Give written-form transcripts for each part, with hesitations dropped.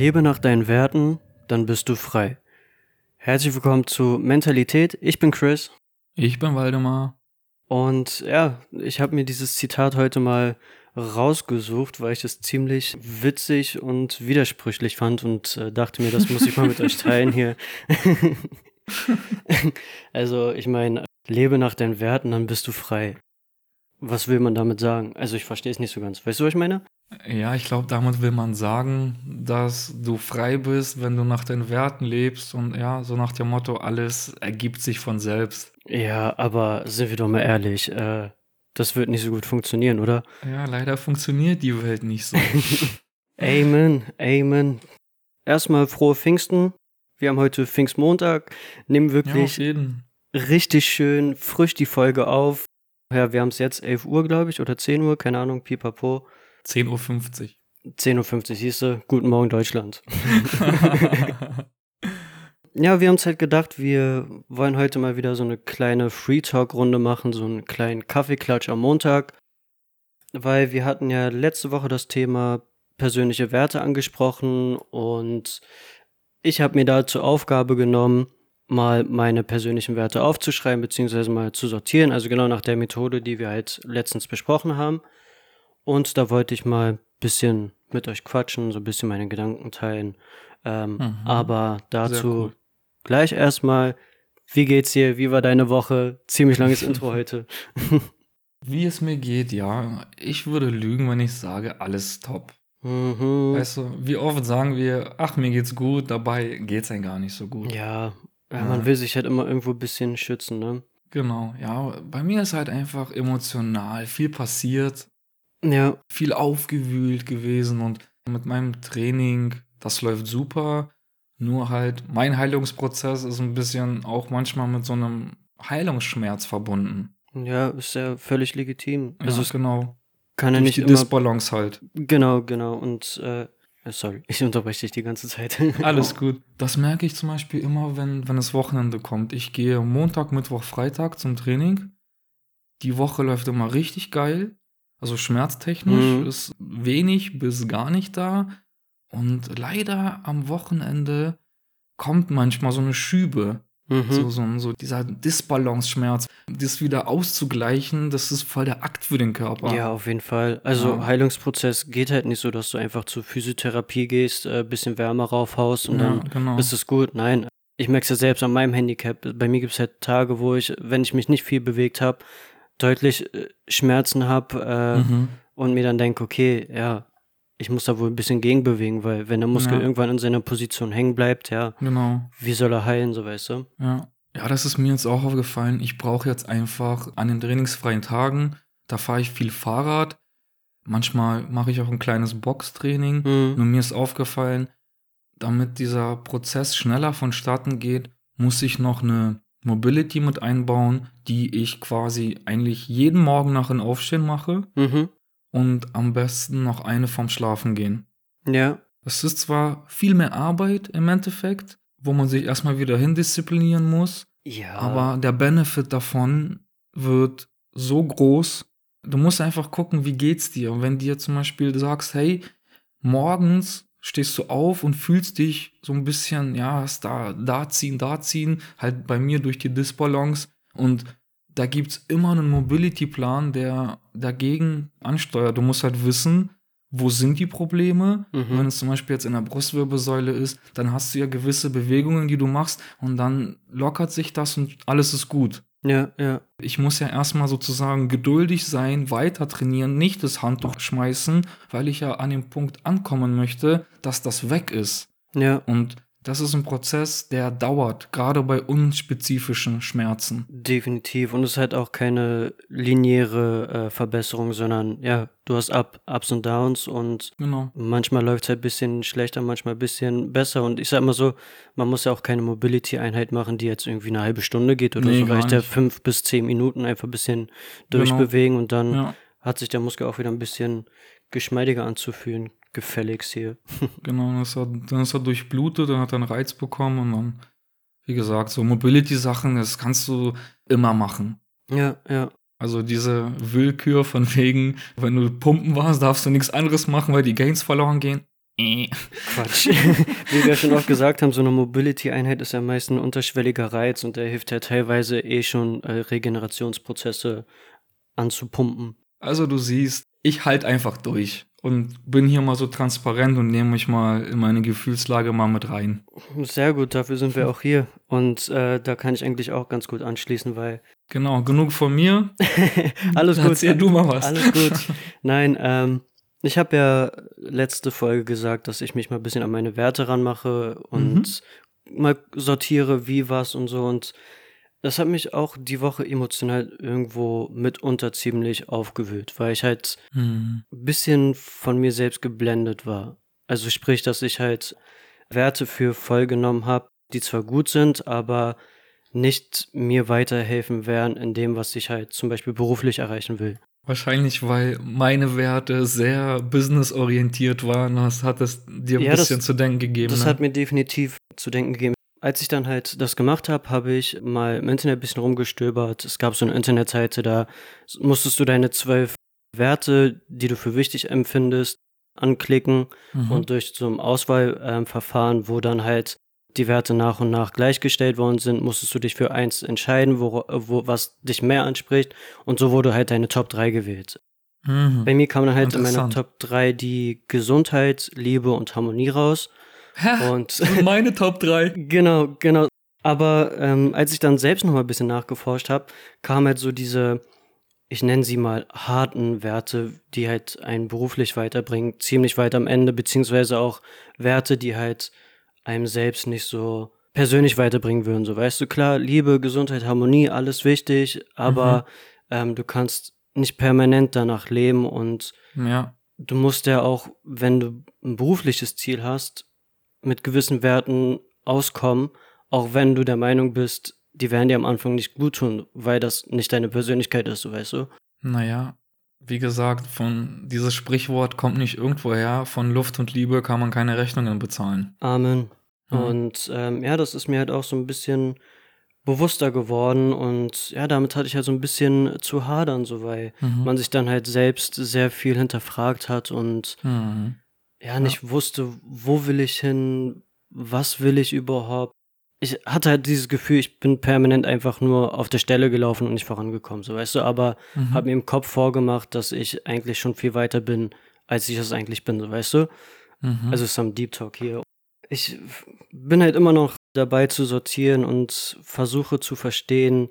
Lebe nach deinen Werten, dann bist du frei. Herzlich willkommen zu Mentalität. Ich bin Chris. Ich bin Waldemar. Und ja, ich habe mir dieses Zitat heute mal rausgesucht, weil ich es ziemlich witzig und widersprüchlich fand und dachte mir, das muss ich mal mit euch teilen hier. Also ich meine, lebe nach deinen Werten, dann bist du frei. Was will man damit sagen? Also ich verstehe es nicht so ganz. Weißt du, was ich meine? Ja, ich glaube, damit will man sagen, dass du frei bist, wenn du nach deinen Werten lebst und ja, so nach dem Motto, alles ergibt sich von selbst. Ja, aber sind wir doch mal ehrlich, das wird nicht so gut funktionieren, oder? Ja, leider funktioniert die Welt nicht so. Amen, Amen. Erstmal frohe Pfingsten. Wir haben heute Pfingstmontag, nehmen wirklich richtig schön frisch die Folge auf. Ja, wir haben es jetzt 11 Uhr, glaube ich, oder 10 Uhr, keine Ahnung, pipapo. 10.50 Uhr. 10.50 Uhr, siehst du, guten Morgen Deutschland. Ja, wir haben uns halt gedacht, wir wollen heute mal wieder so eine kleine Free-Talk-Runde machen, so einen kleinen Kaffeeklatsch am Montag, weil wir hatten ja letzte Woche das Thema persönliche Werte angesprochen und ich habe mir da zur Aufgabe genommen, mal meine persönlichen Werte aufzuschreiben, beziehungsweise mal zu sortieren, also genau nach der Methode, die wir halt letztens besprochen haben. Und da wollte ich mal ein bisschen mit euch quatschen, so ein bisschen meine Gedanken teilen. Aber dazu gleich erstmal, wie geht's dir? Wie war deine Woche? Ziemlich langes Intro heute. Wie es mir geht, ja. Ich würde lügen, wenn ich sage, alles top. Mhm. Weißt du, wie oft sagen wir, ach, mir geht's gut, dabei geht's einem gar nicht so gut. Ja, man will sich halt immer irgendwo ein bisschen schützen, ne? Genau, ja. Bei mir ist halt einfach emotional viel passiert. Ja. Viel aufgewühlt gewesen und mit meinem Training, das läuft super, nur halt mein Heilungsprozess ist ein bisschen auch manchmal mit so einem Heilungsschmerz verbunden. Ja, ist ja völlig legitim. Ja, also genau. Kann ja nicht die immer... Disbalance halt. Genau. Und, sorry, ich unterbreche dich die ganze Zeit. Alles gut. Das merke ich zum Beispiel immer, wenn das Wochenende kommt. Ich gehe Montag, Mittwoch, Freitag zum Training. Die Woche läuft immer richtig geil. Also schmerztechnisch ist wenig bis gar nicht da. Und leider am Wochenende kommt manchmal so eine Schübe. Mhm. So dieser Disbalance-Schmerz. Das wieder auszugleichen, das ist voll der Akt für den Körper. Ja, auf jeden Fall. Also Heilungsprozess geht halt nicht so, dass du einfach zur Physiotherapie gehst, ein bisschen Wärme raufhaust und dann ist es gut. Nein, ich merke es ja selbst an meinem Handicap. Bei mir gibt es halt Tage, wo ich, wenn ich mich nicht viel bewegt habe, deutlich Schmerzen habe und mir dann denke, okay, ja, ich muss da wohl ein bisschen gegenbewegen, weil wenn der Muskel irgendwann in seiner Position hängen bleibt, ja, wie soll er heilen, so weißt du? Ja, das ist mir jetzt auch aufgefallen. Ich brauche jetzt einfach an den trainingsfreien Tagen, da fahre ich viel Fahrrad, manchmal mache ich auch ein kleines Boxtraining, nur mir ist aufgefallen, damit dieser Prozess schneller vonstatten geht, muss ich noch eine Mobility mit einbauen, die ich quasi eigentlich jeden Morgen nach dem Aufstehen mache und am besten noch eine vorm Schlafen gehen. Ja. Das ist zwar viel mehr Arbeit im Endeffekt, wo man sich erstmal wieder hindisziplinieren muss, aber der Benefit davon wird so groß, du musst einfach gucken, wie geht's dir. Und wenn dir zum Beispiel sagst, hey, morgens stehst du auf und fühlst dich so ein bisschen, ja, da ziehen, halt bei mir durch die Disbalance. Und da gibt's immer einen Mobility-Plan, der dagegen ansteuert. Du musst halt wissen, wo sind die Probleme. Wenn es zum Beispiel jetzt in der Brustwirbelsäule ist, dann hast du ja gewisse Bewegungen, die du machst und dann lockert sich das und alles ist gut. Ja. Ich muss ja erstmal sozusagen geduldig sein, weiter trainieren, nicht das Handtuch schmeißen, weil ich ja an dem Punkt ankommen möchte, dass das weg ist. Ja. Und das ist ein Prozess, der dauert, gerade bei unspezifischen Schmerzen. Definitiv. Und es ist halt auch keine lineare Verbesserung, sondern ja, du hast Ups und Downs und manchmal läuft es halt ein bisschen schlechter, manchmal ein bisschen besser. Und ich sag mal so, man muss ja auch keine Mobility-Einheit machen, die jetzt irgendwie eine halbe Stunde geht oder so. Reicht ja 5 bis 10 Minuten einfach ein bisschen durchbewegen und dann hat sich der Muskel auch wieder ein bisschen geschmeidiger anzufühlen. Gefälligst hier. Genau, dann ist er durchblutet, dann hat er einen Reiz bekommen und dann, wie gesagt, so Mobility-Sachen, das kannst du immer machen. Ja. Also diese Willkür von wegen, wenn du pumpen warst, darfst du nichts anderes machen, weil die Gains verloren gehen. Quatsch. Wie wir schon oft gesagt haben, so eine Mobility-Einheit ist ja meist ein unterschwelliger Reiz und der hilft ja teilweise schon Regenerationsprozesse anzupumpen. Also du siehst, ich halt einfach durch und bin hier mal so transparent und nehme mich mal in meine Gefühlslage mal mit rein. Sehr gut, dafür sind wir auch hier und da kann ich eigentlich auch ganz gut anschließen, weil... Genau, genug von mir. Alles gut. Erzähl du mal was. Alles gut. Nein, ich habe ja letzte Folge gesagt, dass ich mich mal ein bisschen an meine Werte ranmache und mal sortiere, wie was und so. Und das hat mich auch die Woche emotional irgendwo mitunter ziemlich aufgewühlt, weil ich halt ein bisschen von mir selbst geblendet war. Also sprich, dass ich halt Werte für voll genommen habe, die zwar gut sind, aber nicht mir weiterhelfen werden in dem, was ich halt zum Beispiel beruflich erreichen will. Wahrscheinlich, weil meine Werte sehr businessorientiert waren, hat es dir ein bisschen zu denken gegeben. Das hat mir definitiv zu denken gegeben. Als ich dann halt das gemacht habe, habe ich mal im Internet ein bisschen rumgestöbert. Es gab so eine Internetseite, da musstest du deine 12 Werte, die du für wichtig empfindest, anklicken. Und durch so ein Auswahlverfahren, wo dann halt die Werte nach und nach gleichgestellt worden sind, musstest du dich für eins entscheiden, was dich mehr anspricht. Und so wurde halt deine Top 3 gewählt. Bei mir kam dann halt in meiner Top 3 die Gesundheit, Liebe und Harmonie raus. Und meine Top 3. Genau. Aber als ich dann selbst nochmal ein bisschen nachgeforscht habe, kamen halt so diese, ich nenne sie mal harten Werte, die halt einen beruflich weiterbringen, ziemlich weit am Ende, beziehungsweise auch Werte, die halt einem selbst nicht so persönlich weiterbringen würden. So, weißt du, klar, Liebe, Gesundheit, Harmonie, alles wichtig, aber du kannst nicht permanent danach leben und du musst ja auch, wenn du ein berufliches Ziel hast, mit gewissen Werten auskommen, auch wenn du der Meinung bist, die werden dir am Anfang nicht gut tun, weil das nicht deine Persönlichkeit ist, so, weißt du? Naja, wie gesagt, dieses Sprichwort kommt nicht irgendwo her, von Luft und Liebe kann man keine Rechnungen bezahlen. Amen. Und das ist mir halt auch so ein bisschen bewusster geworden und ja, damit hatte ich halt so ein bisschen zu hadern, so, weil man sich dann halt selbst sehr viel hinterfragt hat und nicht wusste, wo will ich hin, was will ich überhaupt. Ich hatte halt dieses Gefühl, ich bin permanent einfach nur auf der Stelle gelaufen und nicht vorangekommen, so, weißt du, aber habe mir im Kopf vorgemacht, dass ich eigentlich schon viel weiter bin, als ich das eigentlich bin, so, weißt du. Also es ist am Deep Talk hier. Ich bin halt immer noch dabei zu sortieren und versuche zu verstehen,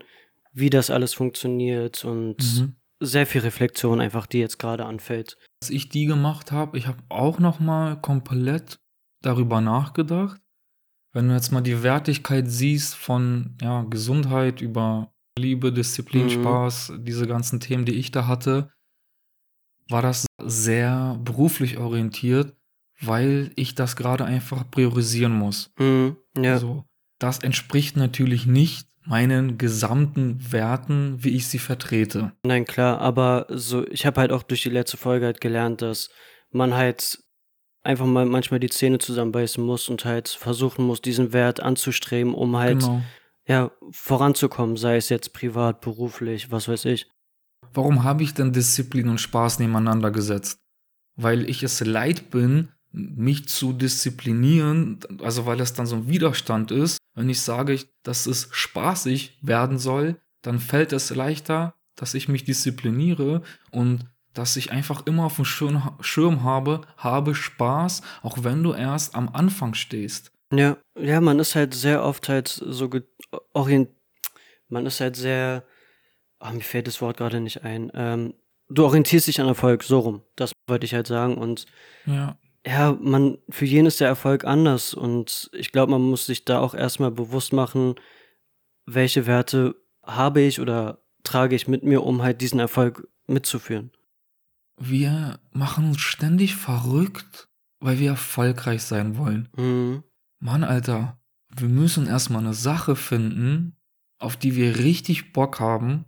wie das alles funktioniert und sehr viel Reflexion einfach, die jetzt gerade anfällt. Als ich die gemacht habe, ich habe auch nochmal komplett darüber nachgedacht. Wenn du jetzt mal die Wertigkeit siehst von Gesundheit über Liebe, Disziplin, Spaß, diese ganzen Themen, die ich da hatte, war das sehr beruflich orientiert, weil ich das gerade einfach priorisieren muss. Also, das entspricht natürlich nicht meinen gesamten Werten, wie ich sie vertrete. Nein, klar, aber so, ich habe halt auch durch die letzte Folge halt gelernt, dass man halt einfach mal manchmal die Zähne zusammenbeißen muss und halt versuchen muss, diesen Wert anzustreben, um halt voranzukommen, sei es jetzt privat, beruflich, was weiß ich. Warum habe ich denn Disziplin und Spaß nebeneinander gesetzt? Weil ich es leid bin, mich zu disziplinieren, also weil das dann so ein Widerstand ist. Wenn ich sage, dass es spaßig werden soll, dann fällt es leichter, dass ich mich diszipliniere und dass ich einfach immer auf dem Schirm habe Spaß, auch wenn du erst am Anfang stehst. Ja, man ist halt sehr oft halt so man ist halt sehr, mir fällt das Wort gerade nicht ein, du orientierst dich an Erfolg, so rum, das wollte ich halt sagen und für jeden ist der Erfolg anders und ich glaube, man muss sich da auch erstmal bewusst machen, welche Werte habe ich oder trage ich mit mir, um halt diesen Erfolg mitzuführen. Wir machen uns ständig verrückt, weil wir erfolgreich sein wollen. Mann, Alter, wir müssen erstmal eine Sache finden, auf die wir richtig Bock haben,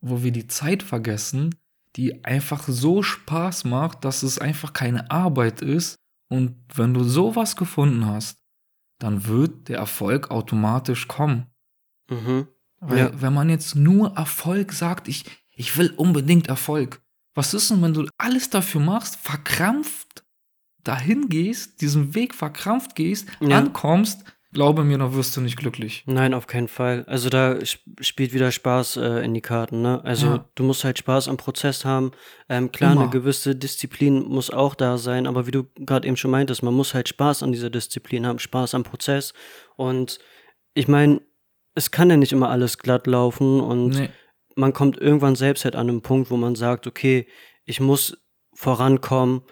wo wir die Zeit vergessen, die einfach so Spaß macht, dass es einfach keine Arbeit ist. Und wenn du sowas gefunden hast, dann wird der Erfolg automatisch kommen. Weil wenn man jetzt nur Erfolg sagt, ich will unbedingt Erfolg. Was ist denn, wenn du alles dafür machst, verkrampft dahin gehst, diesen Weg verkrampft gehst, ankommst, glaube mir, dann wirst du nicht glücklich. Nein, auf keinen Fall. Also da spielt wieder Spaß in die Karten, ne? Also du musst halt Spaß am Prozess haben. Klar, eine gewisse Disziplin muss auch da sein, aber wie du gerade eben schon meintest, man muss halt Spaß an dieser Disziplin haben, Spaß am Prozess. Und ich meine, es kann ja nicht immer alles glatt laufen und man kommt irgendwann selbst halt an einen Punkt, wo man sagt, okay, ich muss vorankommen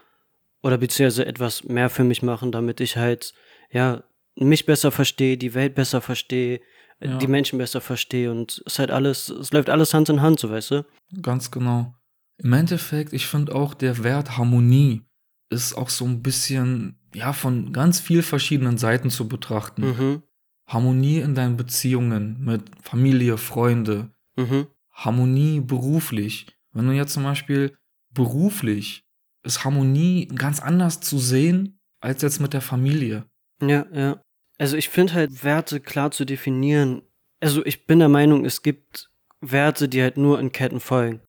oder beziehungsweise etwas mehr für mich machen, damit ich halt, ja, mich besser verstehe, die Welt besser verstehe, die Menschen besser verstehe und es ist halt alles, es läuft alles Hand in Hand, so, weißt du? Ganz genau. Im Endeffekt, ich finde auch, der Wert Harmonie ist auch so ein bisschen, ja, von ganz vielen verschiedenen Seiten zu betrachten. Mhm. Harmonie in deinen Beziehungen mit Familie, Freunde, Harmonie beruflich. Wenn du jetzt zum Beispiel beruflich, ist Harmonie ganz anders zu sehen, als jetzt mit der Familie. Ja, ja. Also ich finde halt, Werte klar zu definieren. Also ich bin der Meinung, es gibt Werte, die halt nur in Ketten folgen.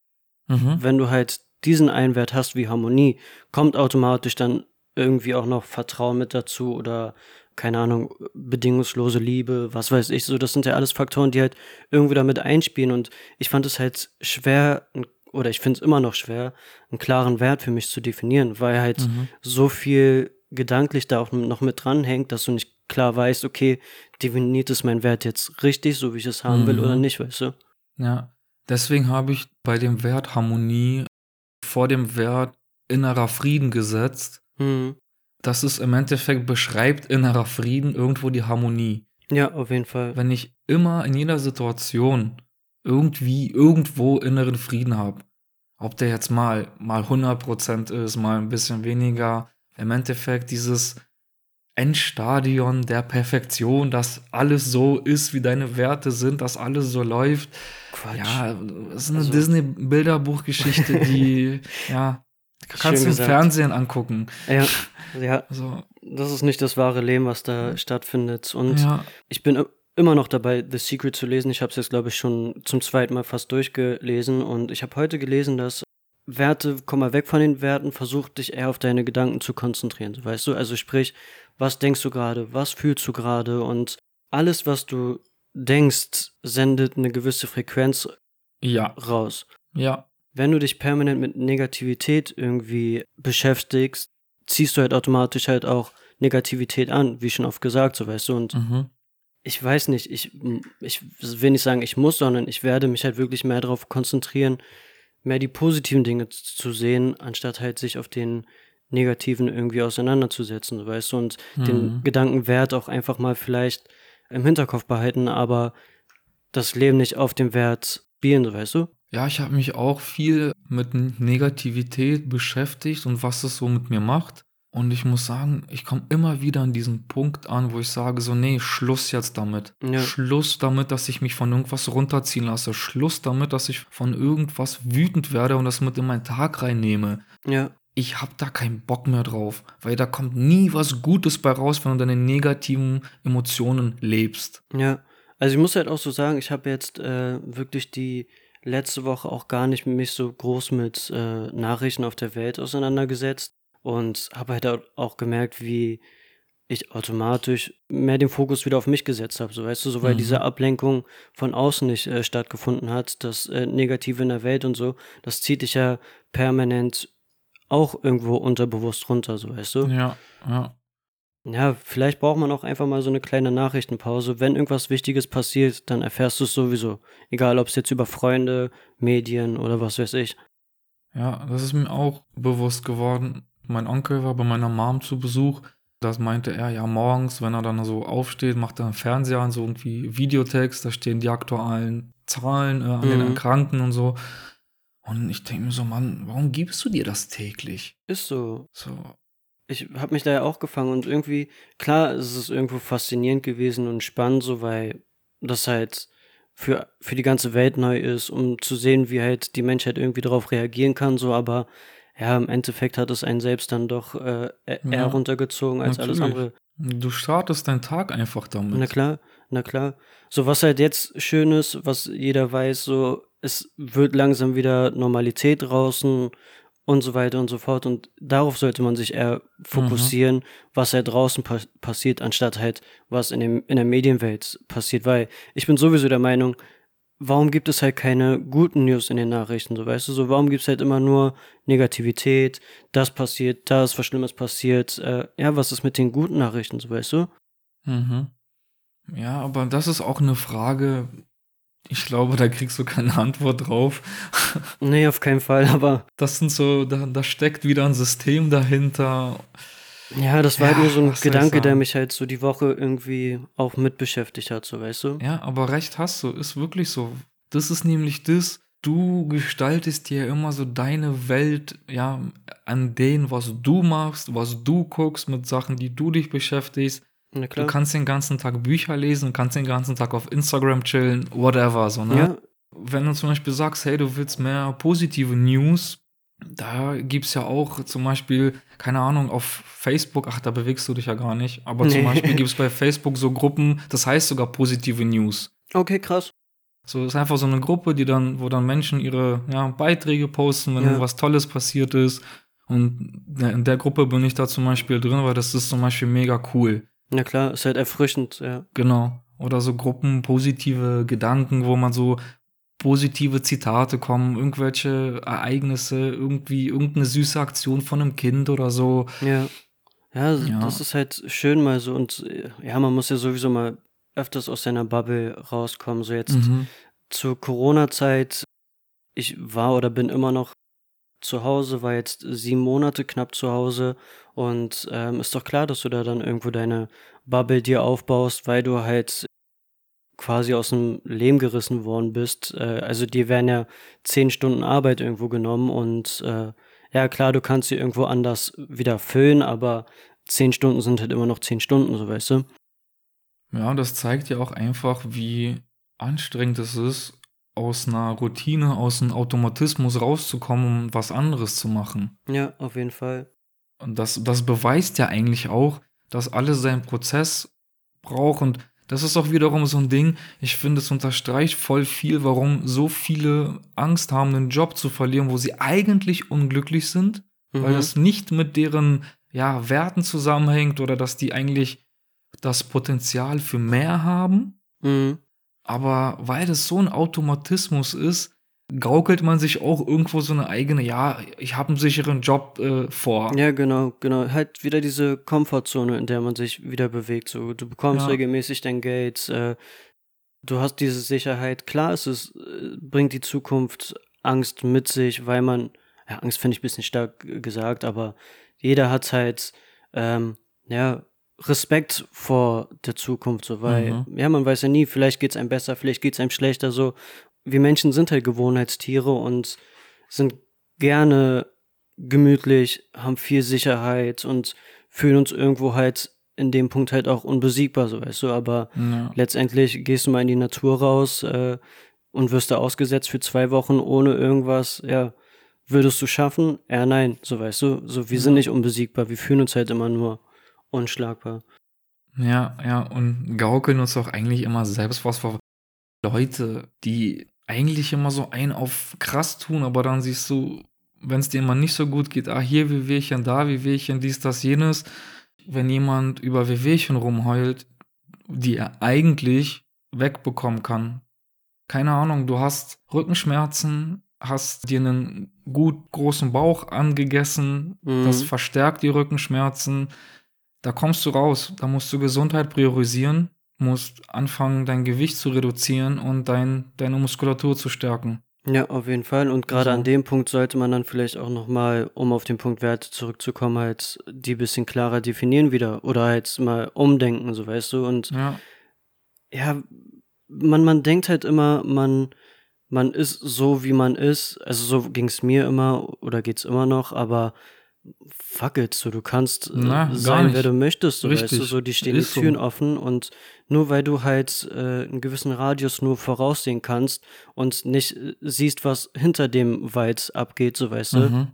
Mhm. Wenn du halt diesen einen Wert hast wie Harmonie, kommt automatisch dann irgendwie auch noch Vertrauen mit dazu oder, keine Ahnung, bedingungslose Liebe, was weiß ich. So, das sind ja alles Faktoren, die halt irgendwie damit einspielen. Und ich fand es halt schwer, oder ich finde es immer noch schwer, einen klaren Wert für mich zu definieren, weil halt so viel gedanklich da auch noch mit dranhängt, dass du nicht klar weißt, okay, definiert ist mein Wert jetzt richtig, so wie ich es haben will oder nicht, weißt du? Ja, deswegen habe ich bei dem Wert Harmonie vor dem Wert innerer Frieden gesetzt. Mhm. Das ist im Endeffekt beschreibt innerer Frieden irgendwo die Harmonie. Ja, auf jeden Fall. Wenn ich immer in jeder Situation irgendwie irgendwo inneren Frieden habe, ob der jetzt mal 100% ist, mal ein bisschen weniger, im Endeffekt dieses Endstadion der Perfektion, dass alles so ist, wie deine Werte sind, dass alles so läuft. Quatsch. Ja, das ist eine Disney-Bilderbuchgeschichte, die, ja, kannst du im Fernsehen angucken. Ja, ja. So. Das ist nicht das wahre Leben, was da stattfindet. Und ich bin immer noch dabei, The Secret zu lesen. Ich habe es jetzt, glaube ich, schon zum zweiten Mal fast durchgelesen. Und ich habe heute gelesen, dass Werte, komm mal weg von den Werten, versuch dich eher auf deine Gedanken zu konzentrieren, weißt du? Also sprich, was denkst du gerade, was fühlst du gerade und alles, was du denkst, sendet eine gewisse Frequenz raus. Ja. Wenn du dich permanent mit Negativität irgendwie beschäftigst, ziehst du halt automatisch halt auch Negativität an, wie schon oft gesagt, so, weißt du? Und ich weiß nicht, ich will nicht sagen, ich muss, sondern ich werde mich halt wirklich mehr darauf konzentrieren, mehr die positiven Dinge zu sehen, anstatt halt sich auf den negativen irgendwie auseinanderzusetzen, weißt du, und den Gedankenwert auch einfach mal vielleicht im Hinterkopf behalten, aber das Leben nicht auf dem Wert spielen, weißt du? Ja, ich habe mich auch viel mit Negativität beschäftigt und was es so mit mir macht und ich muss sagen, ich komme immer wieder an diesen Punkt an, wo ich sage so, nee, Schluss jetzt damit. Ja. Schluss damit, dass ich mich von irgendwas runterziehen lasse. Schluss damit, dass ich von irgendwas wütend werde und das mit in meinen Tag reinnehme. Ja. Ich habe da keinen Bock mehr drauf, weil da kommt nie was Gutes bei raus, wenn du deine negativen Emotionen lebst. Ja, also ich muss halt auch so sagen, ich habe jetzt wirklich die letzte Woche auch gar nicht mich so groß mit Nachrichten auf der Welt auseinandergesetzt. Und habe halt auch gemerkt, wie ich automatisch mehr den Fokus wieder auf mich gesetzt habe. So, weißt du, so weil diese Ablenkung von außen nicht stattgefunden hat, das Negative in der Welt und so, das zieht dich ja permanent auch irgendwo unterbewusst runter, so, weißt du? Ja, ja. Ja, vielleicht braucht man auch einfach mal so eine kleine Nachrichtenpause. Wenn irgendwas Wichtiges passiert, dann erfährst du es sowieso. Egal, ob es jetzt über Freunde, Medien oder was weiß ich. Ja, das ist mir auch bewusst geworden. Mein Onkel war bei meiner Mom zu Besuch. Das meinte er, ja, morgens, wenn er dann so aufsteht, macht er einen Fernseher an, so irgendwie Videotext, da stehen die aktuellen Zahlen an den Erkrankten und so. Und ich denke mir so, Mann, warum gibst du dir das täglich? Ist so. Ich habe mich da ja auch gefangen und irgendwie, klar, es ist irgendwo faszinierend gewesen und spannend, so, weil das halt für die ganze Welt neu ist, um zu sehen, wie halt die Menschheit irgendwie darauf reagieren kann, so, aber ja, im Endeffekt hat es einen selbst dann doch eher runtergezogen als natürlich. Alles andere. Du startest deinen Tag einfach damit. Na klar, na klar. So, was halt jetzt schön ist, was jeder weiß, so, es wird langsam wieder Normalität draußen und so weiter und so fort. Und darauf sollte man sich eher fokussieren, was halt draußen passiert, anstatt halt, was in der Medienwelt passiert. Weil ich bin sowieso der Meinung, warum gibt es halt keine guten News in den Nachrichten, so, weißt du? So, warum gibt es halt immer nur Negativität, das passiert, das, was Schlimmes passiert, ja, was ist mit den guten Nachrichten, so, weißt du? Mhm. Ja, aber das ist auch eine Frage, ich glaube, da kriegst du keine Antwort drauf. Nee, auf keinen Fall, aber... Das sind so, da steckt wieder ein System dahinter. Ja, das war halt nur so ein Gedanke, der mich halt so die Woche irgendwie auch mit beschäftigt hat, so, weißt du? Ja, aber recht hast du, ist wirklich so. Das ist nämlich das, du gestaltest dir immer so deine Welt, ja, an dem, was du machst, was du guckst, mit Sachen, die du dich beschäftigst. Na klar. Du kannst den ganzen Tag Bücher lesen, kannst den ganzen Tag auf Instagram chillen, whatever, so, ne? Ja. Wenn du zum Beispiel sagst, hey, du willst mehr positive News, da gibt's ja auch zum Beispiel, keine Ahnung, auf Facebook, ach, da bewegst du dich ja gar nicht, aber zum Beispiel gibt's bei Facebook so Gruppen, das heißt sogar positive News. Okay, krass. So, ist einfach so eine Gruppe, die dann, wo dann Menschen ihre Beiträge posten, wenn was Tolles passiert ist. Und in der Gruppe bin ich da zum Beispiel drin, weil das ist zum Beispiel mega cool. Na klar, ist halt erfrischend, ja. Genau. Oder so Gruppen, positive Gedanken, wo man so positive Zitate kommen, irgendwelche Ereignisse, irgendwie irgendeine süße Aktion von einem Kind oder so. Ja. Ja, das ist halt schön mal so. Und ja, man muss ja sowieso mal öfters aus seiner Bubble rauskommen. So jetzt zur Corona-Zeit, ich war oder bin immer noch zu Hause, war jetzt 7 Monate knapp zu Hause und ist doch klar, dass du da dann irgendwo deine Bubble dir aufbaust, weil du halt quasi aus dem Leben gerissen worden bist. Also dir werden ja 10 Stunden Arbeit irgendwo genommen und ja klar, du kannst sie irgendwo anders wieder füllen, aber 10 Stunden sind halt immer noch 10 Stunden, so, weißt du? Ja, und das zeigt ja auch einfach, wie anstrengend es ist, aus einer Routine, aus einem Automatismus rauszukommen, um was anderes zu machen. Ja, auf jeden Fall. Und das beweist ja eigentlich auch, dass alles seinen Prozess braucht. Und das ist auch wiederum so ein Ding, ich finde, es unterstreicht voll viel, warum so viele Angst haben, einen Job zu verlieren, wo sie eigentlich unglücklich sind, weil das nicht mit deren Werten zusammenhängt oder dass die eigentlich das Potenzial für mehr haben. Mhm. Aber weil das so ein Automatismus ist, gaukelt man sich auch irgendwo so eine eigene, ich habe einen sicheren Job vor. Ja, genau. Halt wieder diese Komfortzone, in der man sich wieder bewegt. So, du bekommst regelmäßig dein Geld, du hast diese Sicherheit. Klar, bringt die Zukunft Angst mit sich, weil man, Angst finde ich ein bisschen stark gesagt, aber jeder hat halt, Respekt vor der Zukunft, so, weil, man weiß ja nie, vielleicht geht's einem besser, vielleicht geht's einem schlechter, so. Wir Menschen sind halt Gewohnheitstiere und sind gerne gemütlich, haben viel Sicherheit und fühlen uns irgendwo halt in dem Punkt halt auch unbesiegbar, so, weißt du, aber letztendlich gehst du mal in die Natur raus und wirst da ausgesetzt für 2 Wochen ohne irgendwas, würdest du schaffen? Ja, nein, so, weißt du, so, wir sind nicht unbesiegbar, wir fühlen uns halt immer nur unschlagbar. Ja, und gaukeln uns doch eigentlich immer selbst was vor. Leute, die eigentlich immer so einen auf krass tun, aber dann siehst du, wenn es dir mal nicht so gut geht, hier Wehwehchen, da Wehwehchen, dies, das, jenes. Wenn jemand über Wehwehchen rumheult, die er eigentlich wegbekommen kann. Keine Ahnung, du hast Rückenschmerzen, hast dir einen gut großen Bauch angegessen, das verstärkt die Rückenschmerzen. Da kommst du raus, da musst du Gesundheit priorisieren, musst anfangen, dein Gewicht zu reduzieren und deine Muskulatur zu stärken. Ja, auf jeden Fall. Und gerade an dem Punkt sollte man dann vielleicht auch nochmal, um auf den Punkt Werte zurückzukommen, halt die bisschen klarer definieren wieder oder halt mal umdenken, so, weißt du. Und man denkt halt immer, man ist so, wie man ist. Also so ging es mir immer oder geht's immer noch, aber fuck it, so, du kannst sein, wer du möchtest, so, weißt du, so, die stehen die Türen offen und nur weil du halt einen gewissen Radius nur voraussehen kannst und nicht siehst, was hinter dem Wald abgeht, so, weißt du,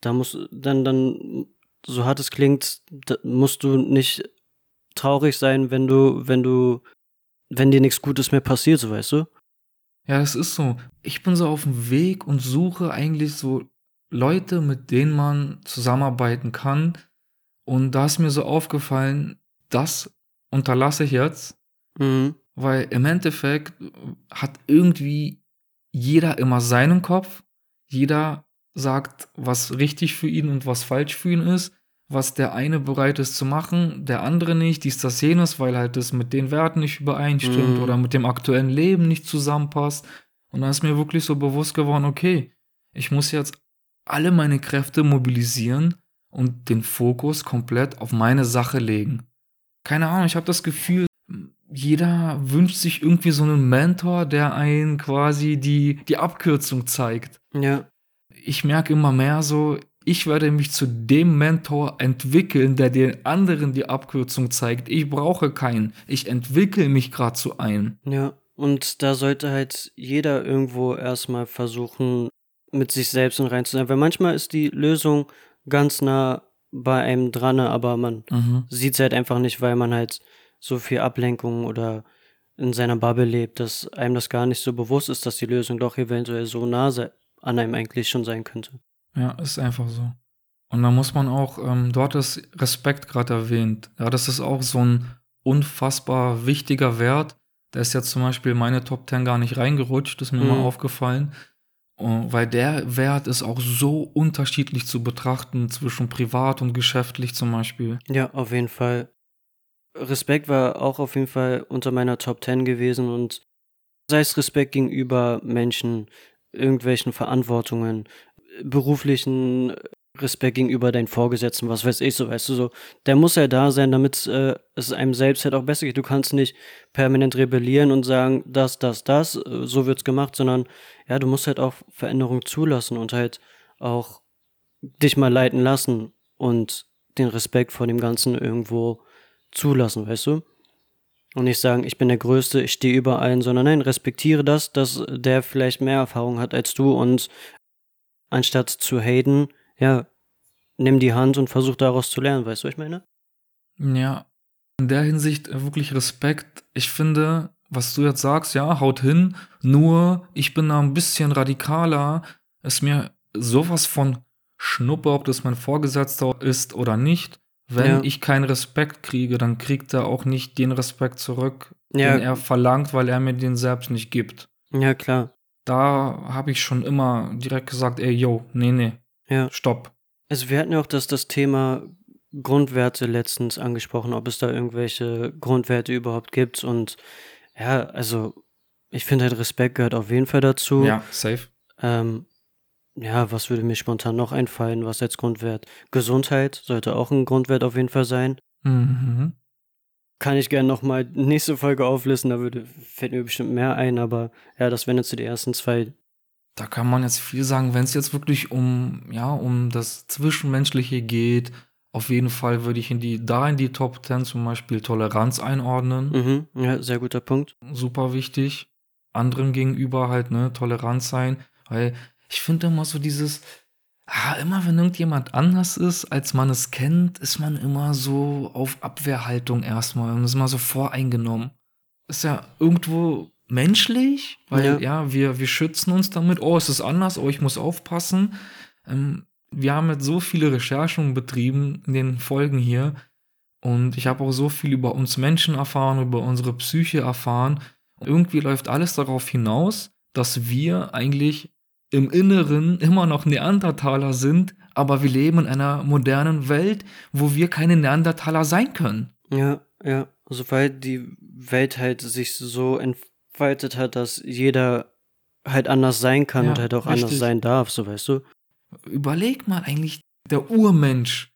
da musst dann, so hart es klingt, musst du nicht traurig sein, wenn dir nichts Gutes mehr passiert, so, weißt du. Ja, das ist so. Ich bin so auf dem Weg und suche eigentlich so Leute, mit denen man zusammenarbeiten kann. Und da ist mir so aufgefallen, das unterlasse ich jetzt, weil im Endeffekt hat irgendwie jeder immer seinen Kopf. Jeder sagt, was richtig für ihn und was falsch für ihn ist, was der eine bereit ist zu machen, der andere nicht, dies, das, jenes, weil halt das mit den Werten nicht übereinstimmt oder mit dem aktuellen Leben nicht zusammenpasst. Und dann ist mir wirklich so bewusst geworden, okay, ich muss jetzt alle meine Kräfte mobilisieren und den Fokus komplett auf meine Sache legen. Keine Ahnung, ich habe das Gefühl, jeder wünscht sich irgendwie so einen Mentor, der einen quasi die Abkürzung zeigt. Ja. Ich merke immer mehr so, ich werde mich zu dem Mentor entwickeln, der den anderen die Abkürzung zeigt. Ich brauche keinen. Ich entwickle mich gerade zu einem. Ja, und da sollte halt jeder irgendwo erstmal versuchen, mit sich selbst und rein zu sein. Weil manchmal ist die Lösung ganz nah bei einem dran, aber man sieht es halt einfach nicht, weil man halt so viel Ablenkung oder in seiner Bubble lebt, dass einem das gar nicht so bewusst ist, dass die Lösung doch eventuell so nah an einem eigentlich schon sein könnte. Ja, ist einfach so. Und da muss man auch, du hattest Respekt gerade erwähnt. Ja, das ist auch so ein unfassbar wichtiger Wert. Da ist ja zum Beispiel meine Top 10 gar nicht reingerutscht, ist mir mal aufgefallen. Weil der Wert ist auch so unterschiedlich zu betrachten, zwischen privat und geschäftlich zum Beispiel. Ja, auf jeden Fall. Respekt war auch auf jeden Fall unter meiner Top 10 gewesen und sei es Respekt gegenüber Menschen, irgendwelchen Verantwortungen, beruflichen Respekt gegenüber deinen Vorgesetzten, was weiß ich, so weißt du so. Der muss ja da sein, damit es einem selbst halt auch besser geht. Du kannst nicht permanent rebellieren und sagen, das, so wird's gemacht, sondern ja, du musst halt auch Veränderungen zulassen und halt auch dich mal leiten lassen und den Respekt vor dem Ganzen irgendwo zulassen, weißt du? Und nicht sagen, ich bin der Größte, ich stehe über allen, sondern nein, respektiere das, dass der vielleicht mehr Erfahrung hat als du und anstatt zu haten, ja, nimm die Hand und versuch daraus zu lernen, weißt du, was ich meine? Ja, in der Hinsicht wirklich Respekt. Ich finde, was du jetzt sagst, ja, haut hin, nur ich bin da ein bisschen radikaler, ist mir sowas von Schnuppe, ob das mein Vorgesetzter ist oder nicht. Wenn ich keinen Respekt kriege, dann kriegt er auch nicht den Respekt zurück, den er verlangt, weil er mir den selbst nicht gibt. Ja, klar. Da habe ich schon immer direkt gesagt, ey, yo, nee, stopp. Also wir hatten ja auch das Thema Grundwerte letztens angesprochen, ob es da irgendwelche Grundwerte überhaupt gibt. Und ja, also ich finde halt, Respekt gehört auf jeden Fall dazu. Ja, safe. Ja, was würde mir spontan noch einfallen, was als Grundwert? Gesundheit sollte auch ein Grundwert auf jeden Fall sein. Mhm. Kann ich gerne nochmal nächste Folge auflisten, da fällt mir bestimmt mehr ein, aber ja, das wären jetzt die ersten zwei. Da kann man jetzt viel sagen, wenn es jetzt wirklich um das Zwischenmenschliche geht, auf jeden Fall würde ich in die Top 10 zum Beispiel Toleranz einordnen. Mhm, ja, sehr guter Punkt. Super wichtig. Anderen gegenüber halt, ne, tolerant sein, weil ich finde immer so dieses, immer wenn irgendjemand anders ist, als man es kennt, ist man immer so auf Abwehrhaltung erstmal und ist immer so voreingenommen. Ist ja irgendwo menschlich, weil wir schützen uns damit, oh, es ist anders, oh, ich muss aufpassen. Wir haben jetzt so viele Recherchen betrieben in den Folgen hier und ich habe auch so viel über uns Menschen erfahren, über unsere Psyche erfahren. Und irgendwie läuft alles darauf hinaus, dass wir eigentlich im Inneren immer noch Neandertaler sind, aber wir leben in einer modernen Welt, wo wir keine Neandertaler sein können. Ja, soweit die Welt halt sich so entfaltet hat, dass jeder halt anders sein kann und halt auch richtig anders sein darf, so weißt du. Überleg mal eigentlich, der Urmensch,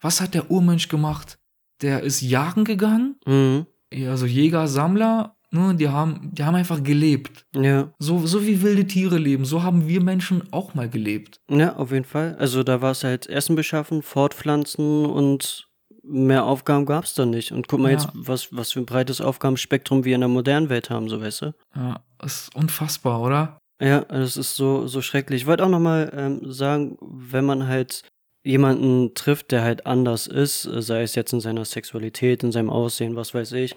was hat der Urmensch gemacht? Der ist jagen gegangen, also Jäger, Sammler. Ne, die haben einfach gelebt. Ja. So wie wilde Tiere leben, so haben wir Menschen auch mal gelebt. Ja, auf jeden Fall. Also da war es halt Essen beschaffen, fortpflanzen und mehr Aufgaben gab es da nicht. Und guck mal jetzt, was für ein breites Aufgabenspektrum wir in der modernen Welt haben, so weißt du. Ja, ist unfassbar, oder? Ja, das ist so schrecklich. Ich wollte auch nochmal sagen, wenn man halt jemanden trifft, der halt anders ist, sei es jetzt in seiner Sexualität, in seinem Aussehen, was weiß ich,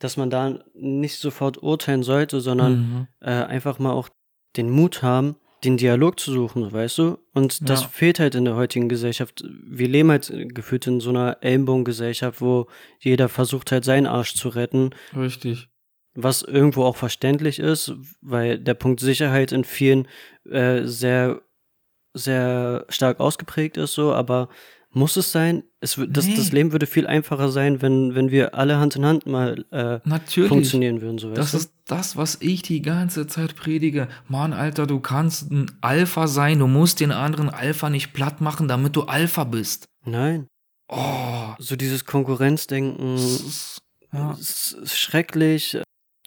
dass man da nicht sofort urteilen sollte, sondern einfach mal auch den Mut haben, den Dialog zu suchen, weißt du? Und das fehlt halt in der heutigen Gesellschaft. Wir leben halt gefühlt in so einer Ellenbogengesellschaft, wo jeder versucht halt seinen Arsch zu retten. Richtig. Was irgendwo auch verständlich ist, weil der Punkt Sicherheit in vielen sehr, sehr stark ausgeprägt ist, so, aber muss es sein? Das Leben würde viel einfacher sein, wenn wir alle Hand in Hand mal funktionieren würden. So, das ist das, was ich die ganze Zeit predige. Mann, Alter, du kannst ein Alpha sein, du musst den anderen Alpha nicht platt machen, damit du Alpha bist. Nein. Oh. So dieses Konkurrenzdenken ist schrecklich,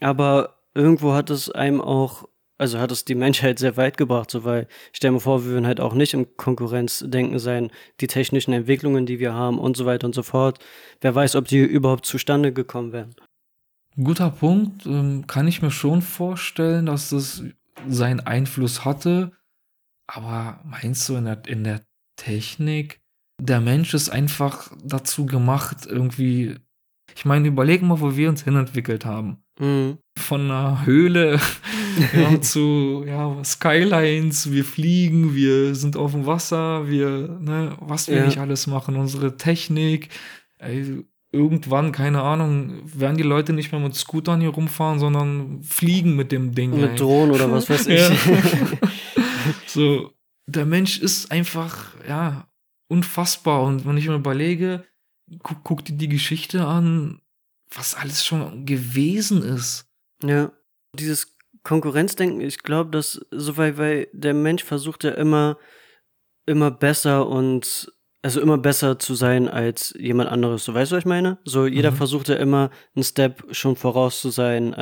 aber irgendwo hat es einem auch, also hat es die Menschheit sehr weit gebracht, so, weil ich stelle mir vor, wir würden halt auch nicht im Konkurrenzdenken sein, die technischen Entwicklungen, die wir haben und so weiter und so fort. Wer weiß, ob die überhaupt zustande gekommen wären. Guter Punkt. Kann ich mir schon vorstellen, dass das seinen Einfluss hatte. Aber meinst du, in der Technik, der Mensch ist einfach dazu gemacht, irgendwie, ich meine, überleg mal, wo wir uns hinentwickelt haben. Mhm. Von einer Höhle zu Skylines, wir fliegen, wir sind auf dem Wasser, was wir nicht alles machen, unsere Technik. Ey, irgendwann, keine Ahnung, werden die Leute nicht mehr mit Scootern hier rumfahren, sondern fliegen mit dem Ding. Mit Drohnen oder was weiß ich. So, der Mensch ist einfach, unfassbar. Und wenn ich mir überlege, guck dir die Geschichte an, was alles schon gewesen ist. Ja, dieses Konkurrenzdenken, ich glaube, dass so, weil der Mensch versucht ja immer besser und also immer besser zu sein als jemand anderes. So, weißt du, was ich meine? So, jeder versucht ja immer einen Step schon voraus zu sein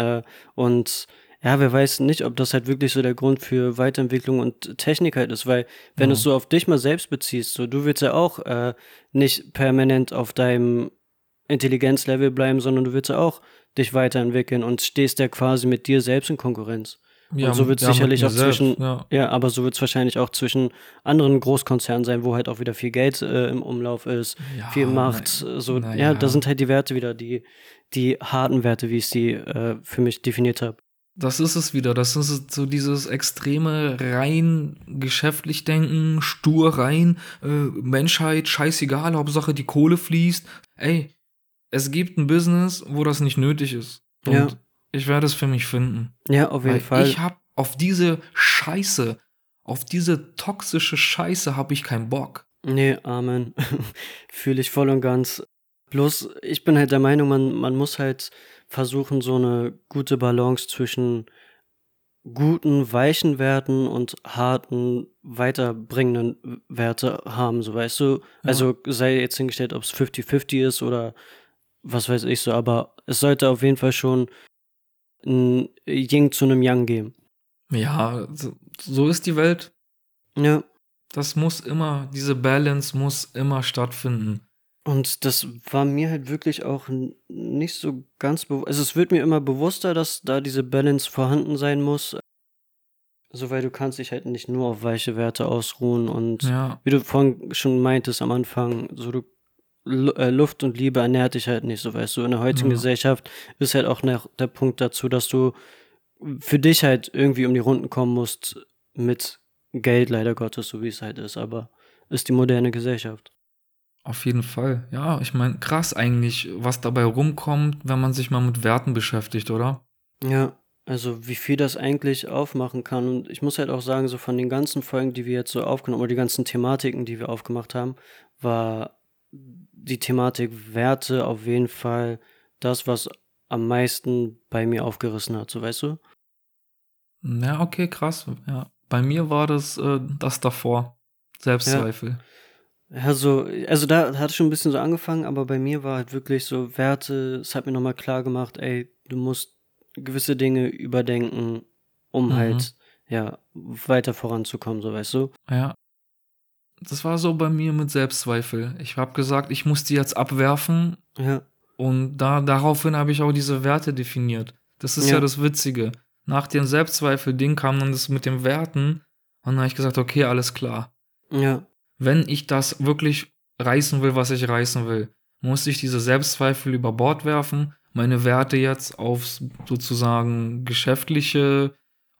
und wer weiß nicht, ob das halt wirklich so der Grund für Weiterentwicklung und Technik halt ist, weil wenn du es so auf dich mal selbst beziehst, so, du willst ja auch nicht permanent auf deinem Intelligenzlevel bleiben, sondern du willst ja auch dich weiterentwickeln und stehst ja quasi mit dir selbst in Konkurrenz. Ja, und so wird es sicherlich auch selbst, aber so wird es wahrscheinlich auch zwischen anderen Großkonzernen sein, wo halt auch wieder viel Geld im Umlauf ist, viel Macht. Da sind halt die Werte wieder, die harten Werte, wie ich sie für mich definiert habe. Das ist es wieder, das ist so dieses extreme rein geschäftlich denken, stur rein, Menschheit, scheißegal, Hauptsache die Kohle fließt. Ey, es gibt ein Business, wo das nicht nötig ist. Und ich werde es für mich finden. Ja, auf jeden Fall. Ich habe auf diese toxische Scheiße habe ich keinen Bock. Nee, Amen. Fühle ich voll und ganz. Bloß, ich bin halt der Meinung, man muss halt versuchen, so eine gute Balance zwischen guten, weichen Werten und harten, weiterbringenden Werte haben, so, weißt du? Also sei jetzt hingestellt, ob es 50-50 ist oder was weiß ich so, aber es sollte auf jeden Fall schon ein Yin zu einem Yang geben. Ja, so ist die Welt. Ja. Das muss immer, diese Balance muss immer stattfinden. Und das war mir halt wirklich auch nicht so ganz bewusst. Also es wird mir immer bewusster, dass da diese Balance vorhanden sein muss. So, weil du kannst dich halt nicht nur auf weiche Werte ausruhen. Und wie du vorhin schon meintest am Anfang, so Luft und Liebe ernährt dich halt nicht. So, weißt du, in der heutigen Gesellschaft ist halt auch der Punkt dazu, dass du für dich halt irgendwie um die Runden kommen musst mit Geld, leider Gottes, so wie es halt ist. Aber ist die moderne Gesellschaft. Auf jeden Fall. Ja, ich meine, krass eigentlich, was dabei rumkommt, wenn man sich mal mit Werten beschäftigt, oder? Ja, also wie viel das eigentlich aufmachen kann. Und ich muss halt auch sagen, so von den ganzen Folgen, die wir jetzt so aufgenommen, oder die ganzen Thematiken, die wir aufgemacht haben, war die Thematik Werte auf jeden Fall das, was am meisten bei mir aufgerissen hat, so, weißt du? Ja, okay, krass. Ja. Bei mir war das das davor. Selbstzweifel. Ja. Also da hat es schon ein bisschen so angefangen, aber bei mir war halt wirklich so Werte, es hat mir nochmal klar gemacht, ey, du musst gewisse Dinge überdenken, um halt, weiter voranzukommen, so, weißt du? Ja, das war so bei mir mit Selbstzweifel. Ich habe gesagt, ich muss die jetzt abwerfen und daraufhin habe ich auch diese Werte definiert. Das ist ja das Witzige. Nach dem Selbstzweifel-Ding kam dann das mit den Werten und dann habe ich gesagt, okay, alles klar. Ja. Wenn ich das wirklich reißen will, was ich reißen will, muss ich diese Selbstzweifel über Bord werfen, meine Werte jetzt auf sozusagen geschäftliche,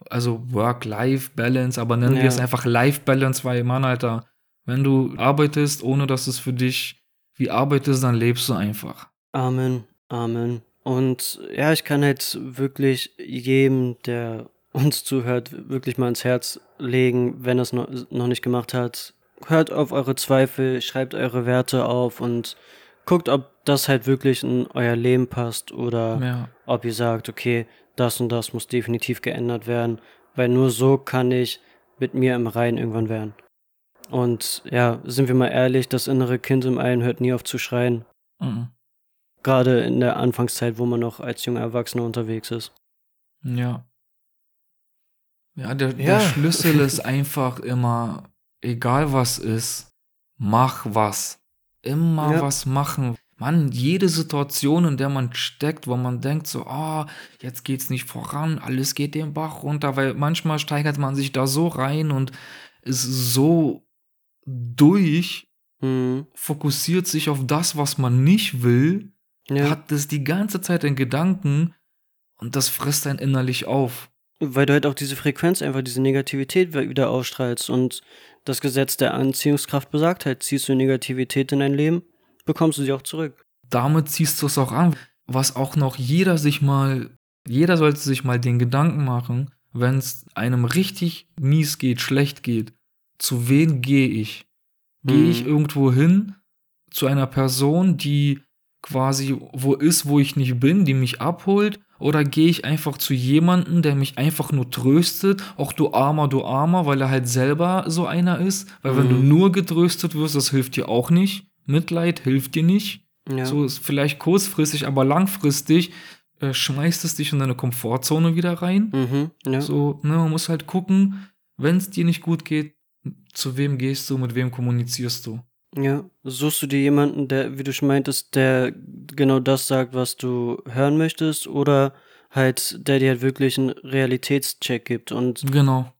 also Work-Life-Balance, aber nennen wir es einfach Life-Balance, weil, Mann, Alter, wenn du arbeitest, ohne dass es für dich wie arbeitest, dann lebst du einfach. Amen, Amen. Und ja, ich kann jetzt wirklich jedem, der uns zuhört, wirklich mal ins Herz legen, wenn er es noch nicht gemacht hat. Hört auf eure Zweifel, schreibt eure Werte auf und guckt, ob das halt wirklich in euer Leben passt oder ob ihr sagt, okay, das und das muss definitiv geändert werden, weil nur so kann ich mit mir im Reinen irgendwann werden. Und ja, sind wir mal ehrlich, das innere Kind im einen hört nie auf zu schreien. Mhm. Gerade in der Anfangszeit, wo man noch als junger Erwachsener unterwegs ist. Ja. Ja, der Schlüssel ist einfach immer, egal was ist, mach was. Immer was machen. Mann, jede Situation, in der man steckt, wo man denkt so, jetzt geht's nicht voran, alles geht den Bach runter, weil manchmal steigert man sich da so rein und ist so durch, fokussiert sich auf das, was man nicht will, hat das die ganze Zeit in Gedanken und das frisst einen innerlich auf. Weil du halt auch diese Frequenz, einfach diese Negativität wieder ausstrahlst und das Gesetz der Anziehungskraft besagt halt, ziehst du Negativität in dein Leben, bekommst du sie auch zurück. Damit ziehst du es auch an. Was auch noch jeder sollte sich mal den Gedanken machen, wenn es einem richtig mies geht, schlecht geht, zu wem gehe ich? Gehe ich irgendwo hin zu einer Person, die quasi wo ist, wo ich nicht bin, die mich abholt? Oder gehe ich einfach zu jemandem, der mich einfach nur tröstet? Auch du Armer, weil er halt selber so einer ist. Weil wenn du nur getröstet wirst, das hilft dir auch nicht. Mitleid hilft dir nicht. Ja. So ist vielleicht kurzfristig, aber langfristig schmeißt es dich in deine Komfortzone wieder rein. Mhm. Ja. So, ne, man muss halt gucken, wenn es dir nicht gut geht, zu wem gehst du, mit wem kommunizierst du. Ja, suchst du dir jemanden, der, wie du schon meintest, der genau das sagt, was du hören möchtest, oder halt, der dir halt wirklich einen Realitätscheck gibt. Und genau.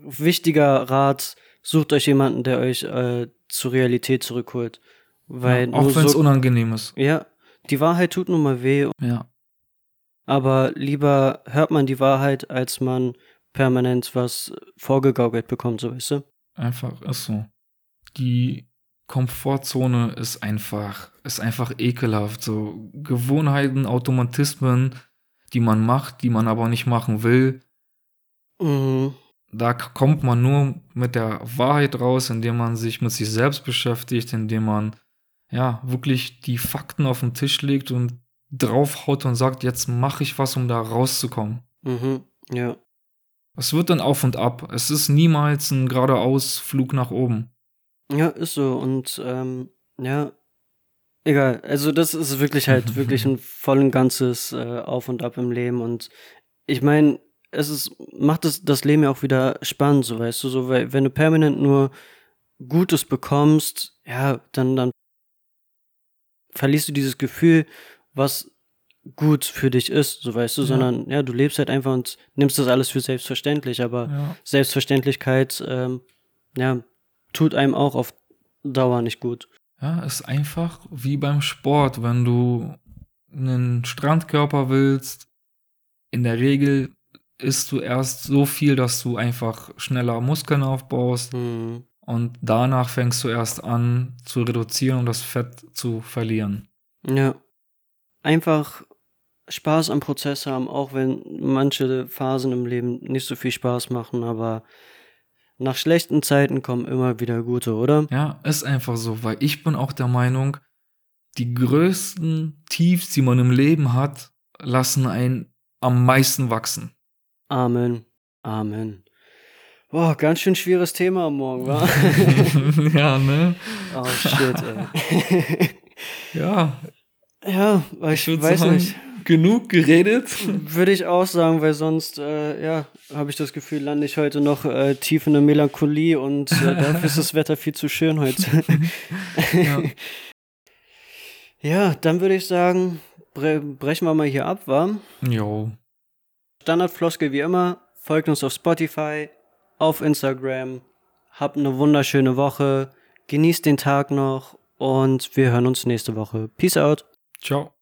Wichtiger Rat, sucht euch jemanden, der euch zur Realität zurückholt. Weil ja, auch wenn es unangenehm ist. Ja, die Wahrheit tut nun mal weh. Ja. Aber lieber hört man die Wahrheit, als man permanent was vorgegaukelt bekommt, so, weißt du? Einfach, ist so. Die Komfortzone ist einfach ekelhaft. So Gewohnheiten, Automatismen, die man macht, die man aber nicht machen will. Mhm. Da kommt man nur mit der Wahrheit raus, indem man sich mit sich selbst beschäftigt, indem man wirklich die Fakten auf den Tisch legt und draufhaut und sagt, jetzt mache ich was, um da rauszukommen. Mhm. Ja. Es wird dann auf und ab. Es ist niemals ein geradeaus Flug nach oben. Ja, ist so. Und egal. Also das ist wirklich halt wirklich ein voll und ganzes Auf und Ab im Leben. Und ich meine, macht das Leben ja auch wieder spannend, so, weißt du, so, weil wenn du permanent nur Gutes bekommst, dann verlierst du dieses Gefühl, was gut für dich ist, so, weißt du, sondern du lebst halt einfach und nimmst das alles für selbstverständlich, aber Selbstverständlichkeit, tut einem auch auf Dauer nicht gut. Ja, ist einfach wie beim Sport, wenn du einen Strandkörper willst, in der Regel isst du erst so viel, dass du einfach schneller Muskeln aufbaust und danach fängst du erst an zu reduzieren, um das Fett zu verlieren. Ja, einfach Spaß am Prozess haben, auch wenn manche Phasen im Leben nicht so viel Spaß machen, aber nach schlechten Zeiten kommen immer wieder gute, oder? Ja, ist einfach so, weil ich bin auch der Meinung, die größten Tiefs, die man im Leben hat, lassen einen am meisten wachsen. Amen, Amen. Boah, ganz schön schweres Thema am Morgen, wa? Ja, ne? Oh, shit, ey. Ja. Ja, weil ich weiß sagen, nicht. Genug geredet? Würde ich auch sagen, weil sonst, habe ich das Gefühl, lande ich heute noch tief in der Melancholie und dafür ist das Wetter viel zu schön heute. Ja. Ja, dann würde ich sagen, brechen wir mal hier ab, wa? Jo. Standardfloskel wie immer, folgt uns auf Spotify, auf Instagram, habt eine wunderschöne Woche, genießt den Tag noch und wir hören uns nächste Woche. Peace out. Ciao.